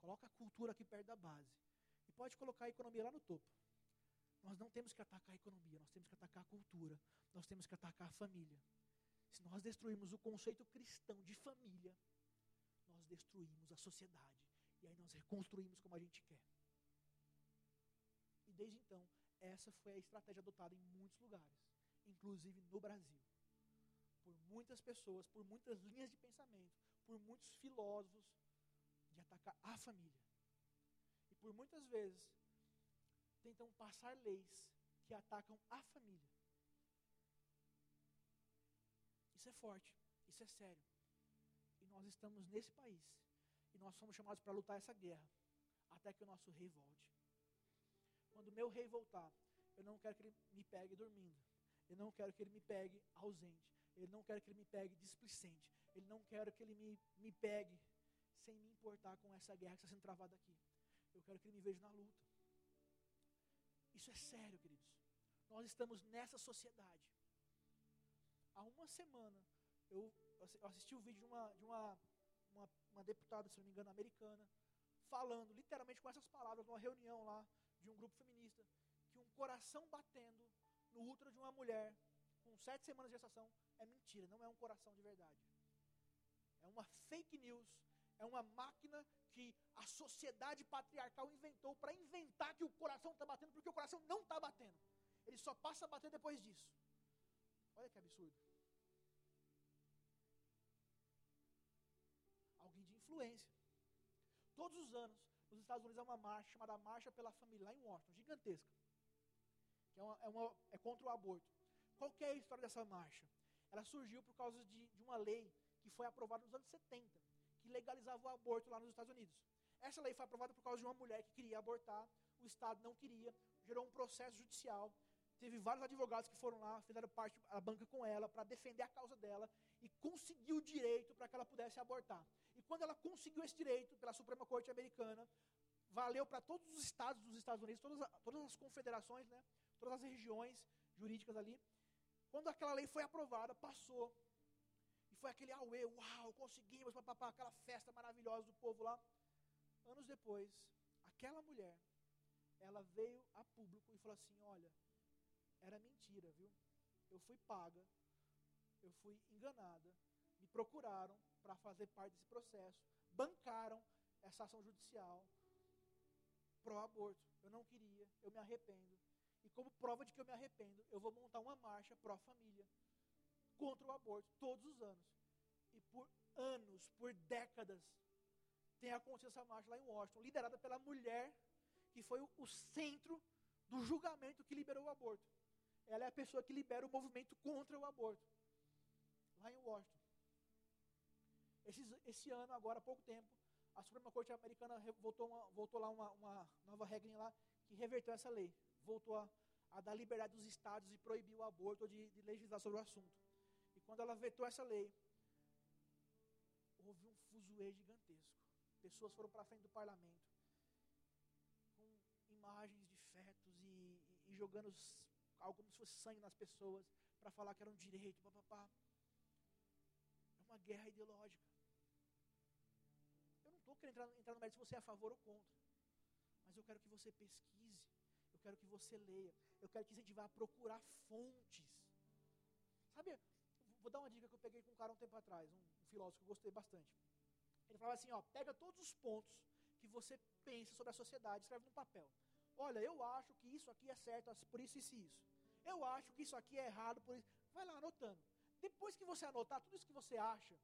Coloca a cultura aqui perto da base. E pode colocar a economia lá no topo. Nós não temos que atacar a economia, nós temos que atacar a cultura, nós temos que atacar a família. Se nós destruirmos o conceito cristão de família, nós destruímos a sociedade. E aí nós reconstruímos como a gente quer. E desde então, essa foi a estratégia adotada em muitos lugares, inclusive no Brasil. Por muitas pessoas, por muitas linhas de pensamento, por muitos filósofos, de atacar a família. E por muitas vezes, tentam passar leis que atacam a família. Isso é forte, isso é sério. E nós estamos nesse país. E nós somos chamados para lutar essa guerra, até que o nosso rei volte. Quando o meu rei voltar, eu não quero que ele me pegue dormindo. Eu não quero que ele me pegue ausente. Eu não quero que ele me pegue displicente. Eu não quero que ele me pegue sem me importar com essa guerra que está sendo travada aqui. Eu quero que ele me veja na luta. Isso é sério, queridos. Nós estamos nessa sociedade. Há uma semana, eu assisti um vídeo de uma deputada, se não me engano, americana, falando literalmente com essas palavras, numa reunião lá de um grupo feminista, que um coração batendo no útero de uma mulher com 7 semanas de gestação é mentira, não é um coração de verdade. É uma fake news, é uma máquina que a sociedade patriarcal inventou para inventar que o coração está batendo, porque o coração não está batendo. Ele só passa a bater depois disso. Olha que absurdo. Alguém de influência. Todos os anos, nos Estados Unidos há uma marcha chamada Marcha pela Família, lá em Washington, gigantesca. Que é contra o aborto. Qual que é a história dessa marcha? Ela surgiu por causa de uma lei que foi aprovada nos anos 70, que legalizava o aborto lá nos Estados Unidos. Essa lei foi aprovada por causa de uma mulher que queria abortar, o Estado não queria, gerou um processo judicial, teve vários advogados que foram lá, fizeram parte da banca com ela, para defender a causa dela, e conseguiu o direito para que ela pudesse abortar. E quando ela conseguiu esse direito, pela Suprema Corte Americana, valeu para todos os estados dos Estados Unidos, todas as confederações, né, todas as regiões jurídicas ali. Quando aquela lei foi aprovada, passou, e foi aquele auê, uau, conseguimos, papapá, aquela festa maravilhosa do povo lá. Anos depois, aquela mulher, ela veio a público e falou assim, olha, era mentira, viu? Eu fui paga, eu fui enganada, me procuraram para fazer parte desse processo, bancaram essa ação judicial pró-aborto. Eu não queria, eu me arrependo. E como prova de que eu me arrependo, eu vou montar uma marcha pró-família contra o aborto todos os anos. E por anos, por décadas, tem acontecido essa marcha lá em Washington, liderada pela mulher que foi o centro do julgamento que liberou o aborto. Ela é a pessoa que libera o movimento contra o aborto, lá em Washington. Esse ano, agora há pouco tempo, a Suprema Corte Americana voltou lá uma nova regrinha lá, que reverteu essa lei. Voltou a dar liberdade dos estados de proibir o aborto, ou de legislar sobre o assunto. E quando ela vetou essa lei, houve um fuzuê gigantesco. Pessoas foram para a frente do parlamento, com imagens de fetos e jogando algo como se fosse sangue nas pessoas, para falar que era um direito, papapá. É uma guerra ideológica. Eu não estou querendo entrar no mérito se você é a favor ou contra, mas eu quero que você pesquise, eu quero que você leia, eu quero que incentivar a procurar fontes. Sabe, vou dar uma dica que eu peguei com um cara um tempo atrás, um filósofo que eu gostei bastante. Ele falava assim, ó, pega todos os pontos que você pensa sobre a sociedade, escreve num papel. Olha, eu acho que isso aqui é certo, por isso, isso e isso. Eu acho que isso aqui é errado, por isso. Vai lá anotando. Depois que você anotar tudo isso que você acha,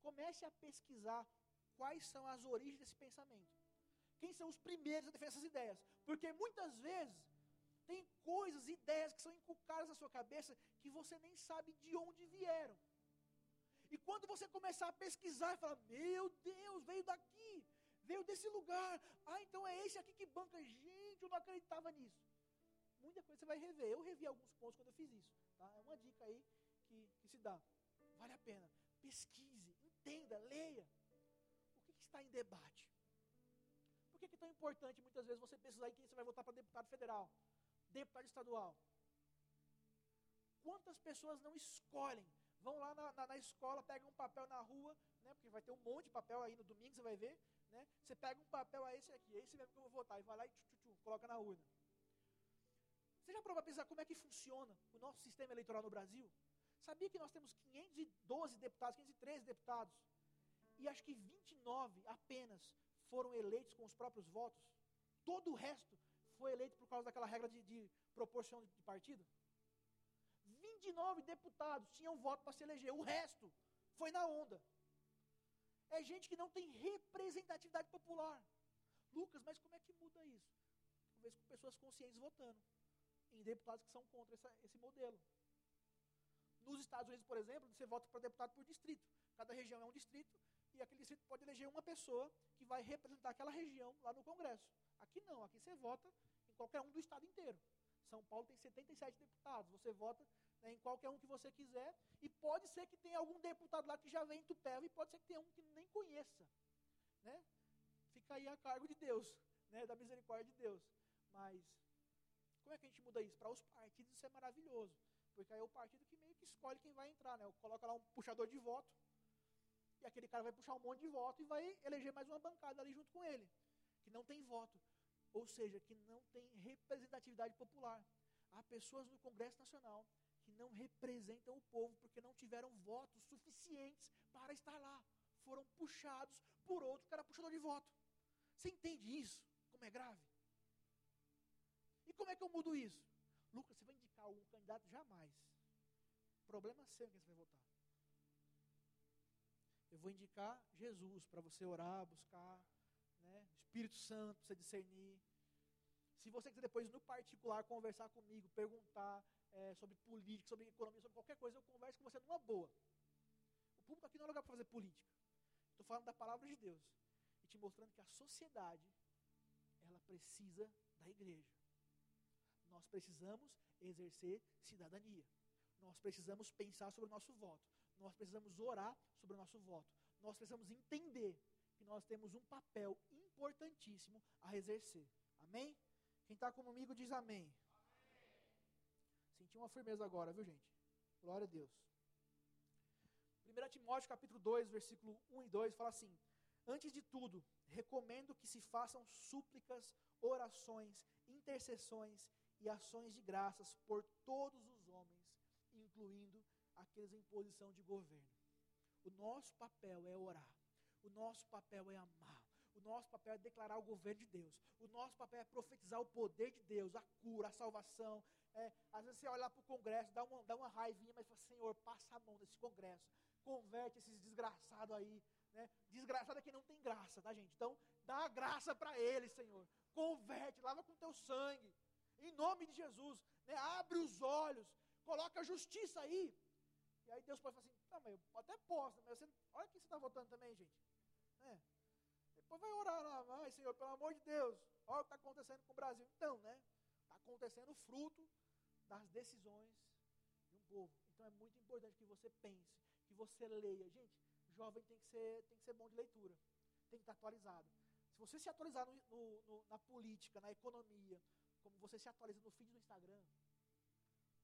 comece a pesquisar quais são as origens desse pensamento. Quem são os primeiros a defender essas ideias? Porque muitas vezes tem coisas, ideias que são inculcadas na sua cabeça que você nem sabe de onde vieram. E quando você começar a pesquisar e falar, meu Deus, veio daqui, veio desse lugar, ah, então é esse aqui que banca, gente, eu não acreditava nisso. Muita coisa você vai rever, eu revi alguns pontos quando eu fiz isso, tá? É uma dica aí que se dá, vale a pena, pesquise, entenda, leia, o que está em debate. Por que é tão importante muitas vezes você pesquisar em quem você vai votar para deputado federal, deputado estadual? Quantas pessoas não escolhem, vão lá na escola, pegam um papel na rua, né, porque vai ter um monte de papel aí no domingo, você vai ver, né? Você pega um papel, é esse mesmo que eu vou votar, e vai lá e coloca na urna. Você já parou para pensar como é que funciona o nosso sistema eleitoral no Brasil? Sabia que nós temos 512 deputados, 513 deputados, e acho que 29 apenas foram eleitos com os próprios votos? Todo o resto foi eleito por causa daquela regra de proporção de partido? 29 deputados tinham voto para se eleger, o resto foi na onda. É gente que não tem representatividade popular. Lucas, mas como é que muda isso? Talvez com pessoas conscientes votando em deputados que são contra esse modelo. Nos Estados Unidos, por exemplo, você vota para deputado por distrito. Cada região é um distrito e aquele distrito pode eleger uma pessoa que vai representar aquela região lá no Congresso. Aqui não, aqui você vota em qualquer um do estado inteiro. São Paulo tem 77 deputados, você vota, né, em qualquer um que você quiser, e pode ser que tenha algum deputado lá que já vem em Tupéva, e pode ser que tenha um que nem conheça. Né? Fica aí a cargo de Deus, né, da misericórdia de Deus. Mas como é que a gente muda isso? Para os partidos isso é maravilhoso, porque aí é o partido que meio que escolhe quem vai entrar. Né? Coloca lá um puxador de voto, e aquele cara vai puxar um monte de voto e vai eleger mais uma bancada ali junto com ele, que não tem voto. Ou seja, que não tem representatividade popular. Há pessoas no Congresso Nacional que não representam o povo porque não tiveram votos suficientes para estar lá. Foram puxados por outro que era puxador de voto. Você entende isso? Como é grave? E como é que eu mudo isso? Lucas, você vai indicar algum candidato? Jamais. Problema seu quem você vai votar. Eu vou indicar Jesus para você orar, buscar... né? Espírito Santo, para você discernir. Se você quiser depois no particular conversar comigo, perguntar sobre política, sobre economia, sobre qualquer coisa, eu converso com você numa boa. O público aqui não é lugar para fazer política. Estou falando da palavra de Deus e te mostrando que a sociedade, ela precisa da igreja. Nós precisamos exercer cidadania. Nós precisamos pensar sobre o nosso voto. Nós precisamos orar sobre o nosso voto. Nós precisamos entender que nós temos um papel importantíssimo a exercer. Amém? Quem está comigo diz amém. Amém. Senti uma firmeza agora, viu, gente? Glória a Deus. 1 Timóteo capítulo 2, versículo 1 e 2, fala assim: antes de tudo, recomendo que se façam súplicas, orações, intercessões e ações de graças por todos os homens, incluindo aqueles em posição de governo. O nosso papel é orar. O nosso papel é amar, o nosso papel é declarar o governo de Deus, o nosso papel é profetizar o poder de Deus, a cura, a salvação. Às vezes você olha lá para o Congresso, dá uma raivinha, mas fala: Senhor, passa a mão nesse Congresso, converte esses desgraçados aí, né? Desgraçado é quem não tem graça, tá, gente? Então dá a graça para eles, Senhor, converte, lava com teu sangue, em nome de Jesus, né? Abre os olhos, coloca a justiça aí. E aí Deus pode falar assim: não, mas eu até posso, mas você, olha quem você está votando também, gente. É. Depois vai orar lá, vai: Senhor, pelo amor de Deus, olha o que está acontecendo com o Brasil. Então, né? Está acontecendo o fruto das decisões de um povo. Então é muito importante que você pense, que você leia. Gente, jovem tem que ser bom de leitura, tem que estar atualizado. Se você se atualizar na política, na economia, como você se atualiza no feed do Instagram,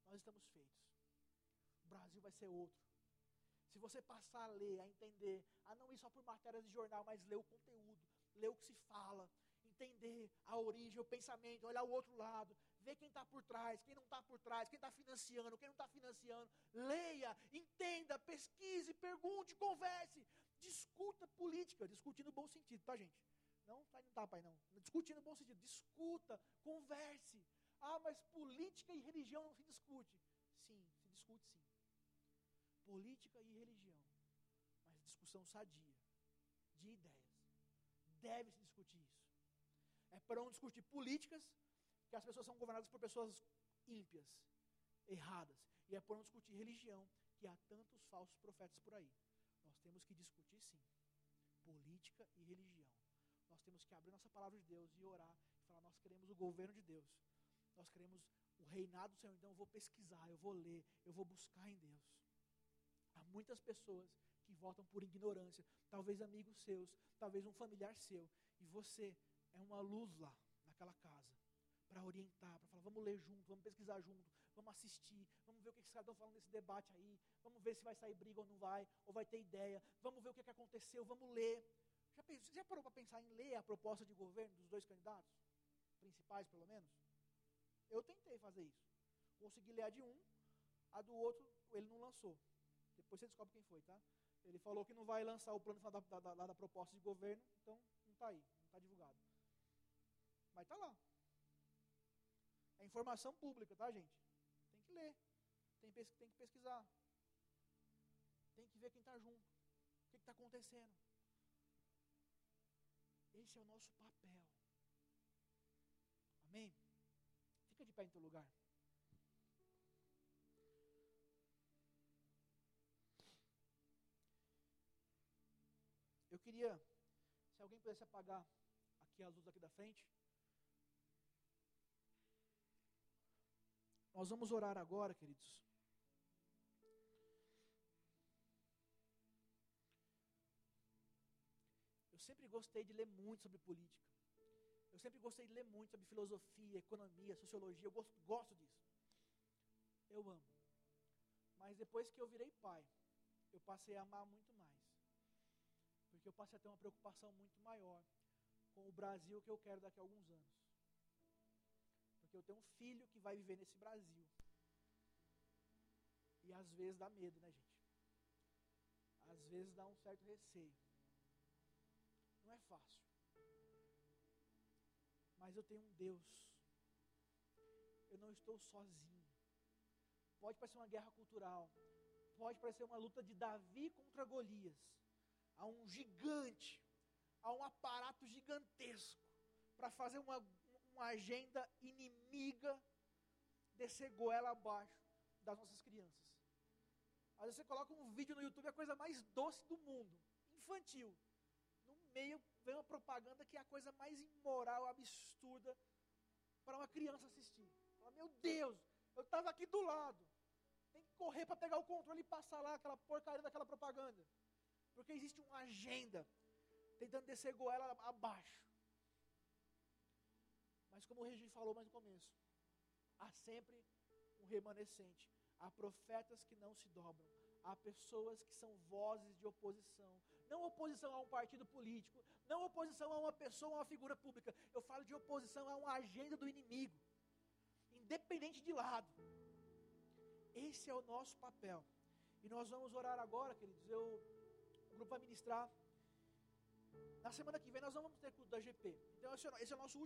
nós estamos feitos. O Brasil vai ser outro. Se você passar a ler, a entender, a não ir só por matérias de jornal, mas ler o conteúdo, ler o que se fala, entender a origem, o pensamento, olhar o outro lado, ver quem está por trás, quem não está por trás, quem está financiando, quem não está financiando, leia, entenda, pesquise, pergunte, converse, discuta política, discutindo no bom sentido, tá, gente? Não, discutindo no bom sentido, discuta, converse. Ah, mas política e religião não se discute. Sim, se discute sim. Política e religião, mas discussão sadia, de ideias. Deve-se discutir isso. É para não discutir políticas, que as pessoas são governadas por pessoas ímpias, erradas. E é para não discutir religião, que há tantos falsos profetas por aí. Nós temos que discutir sim, política e religião. Nós temos que abrir nossa palavra de Deus e orar, e falar: nós queremos o governo de Deus. Nós queremos o reinado do Senhor, então eu vou pesquisar, eu vou ler, eu vou buscar em Deus. Há muitas pessoas que votam por ignorância, talvez amigos seus, talvez um familiar seu, e você é uma luz lá, naquela casa, para orientar, para falar: vamos ler junto, vamos pesquisar junto, vamos assistir, vamos ver o que esses caras estão falando nesse debate aí, vamos ver se vai sair briga ou não vai, ou vai ter ideia, vamos ver o que aconteceu, vamos ler. Já parou para pensar em ler a proposta de governo dos dois candidatos? Principais, pelo menos? Eu tentei fazer isso, consegui ler a de um, a do outro ele não lançou. Depois você descobre quem foi, tá? Ele falou que não vai lançar o plano da proposta de governo, então não está aí, não está divulgado. Mas está lá. É informação pública, tá, gente? Tem que ler, tem que pesquisar, tem que ver quem está junto, o que está acontecendo. Esse é o nosso papel. Amém? Fica de pé em teu lugar. Eu queria, se alguém pudesse apagar aqui as luzes aqui da frente. Nós vamos orar agora, queridos. Eu sempre gostei de ler muito sobre política. Eu sempre gostei de ler muito sobre filosofia, economia, sociologia. Eu gosto disso. Eu amo. Mas depois que eu virei pai, eu passei a amar muito mais. Porque eu passei a ter uma preocupação muito maior com o Brasil que eu quero daqui a alguns anos. Porque eu tenho um filho que vai viver nesse Brasil. E às vezes dá medo, né, gente? Às vezes dá um certo receio. Não é fácil. Mas eu tenho um Deus. Eu não estou sozinho. Pode parecer uma guerra cultural. Pode parecer uma luta de Davi contra Golias. Há um gigante, há um aparato gigantesco para fazer uma agenda inimiga descer goela abaixo das nossas crianças. Às vezes você coloca um vídeo no YouTube, é a coisa mais doce do mundo, infantil. No meio vem uma propaganda que é a coisa mais imoral, absurda para uma criança assistir. Fala, meu Deus, eu estava aqui do lado. Tem que correr para pegar o controle e passar lá aquela porcaria daquela propaganda. Porque existe uma agenda tentando descer goela abaixo. Mas como o Regi falou mais no começo, há sempre um remanescente. Há profetas que não se dobram. Há pessoas que são vozes de oposição. Não oposição a um partido político. Não oposição a uma pessoa, a uma figura pública. Eu falo de oposição a uma agenda do inimigo. Independente de lado. Esse é o nosso papel. E nós vamos orar agora, queridos. O grupo vai ministrar. Na semana que vem nós não vamos ter culto da GP. Então esse é o nosso último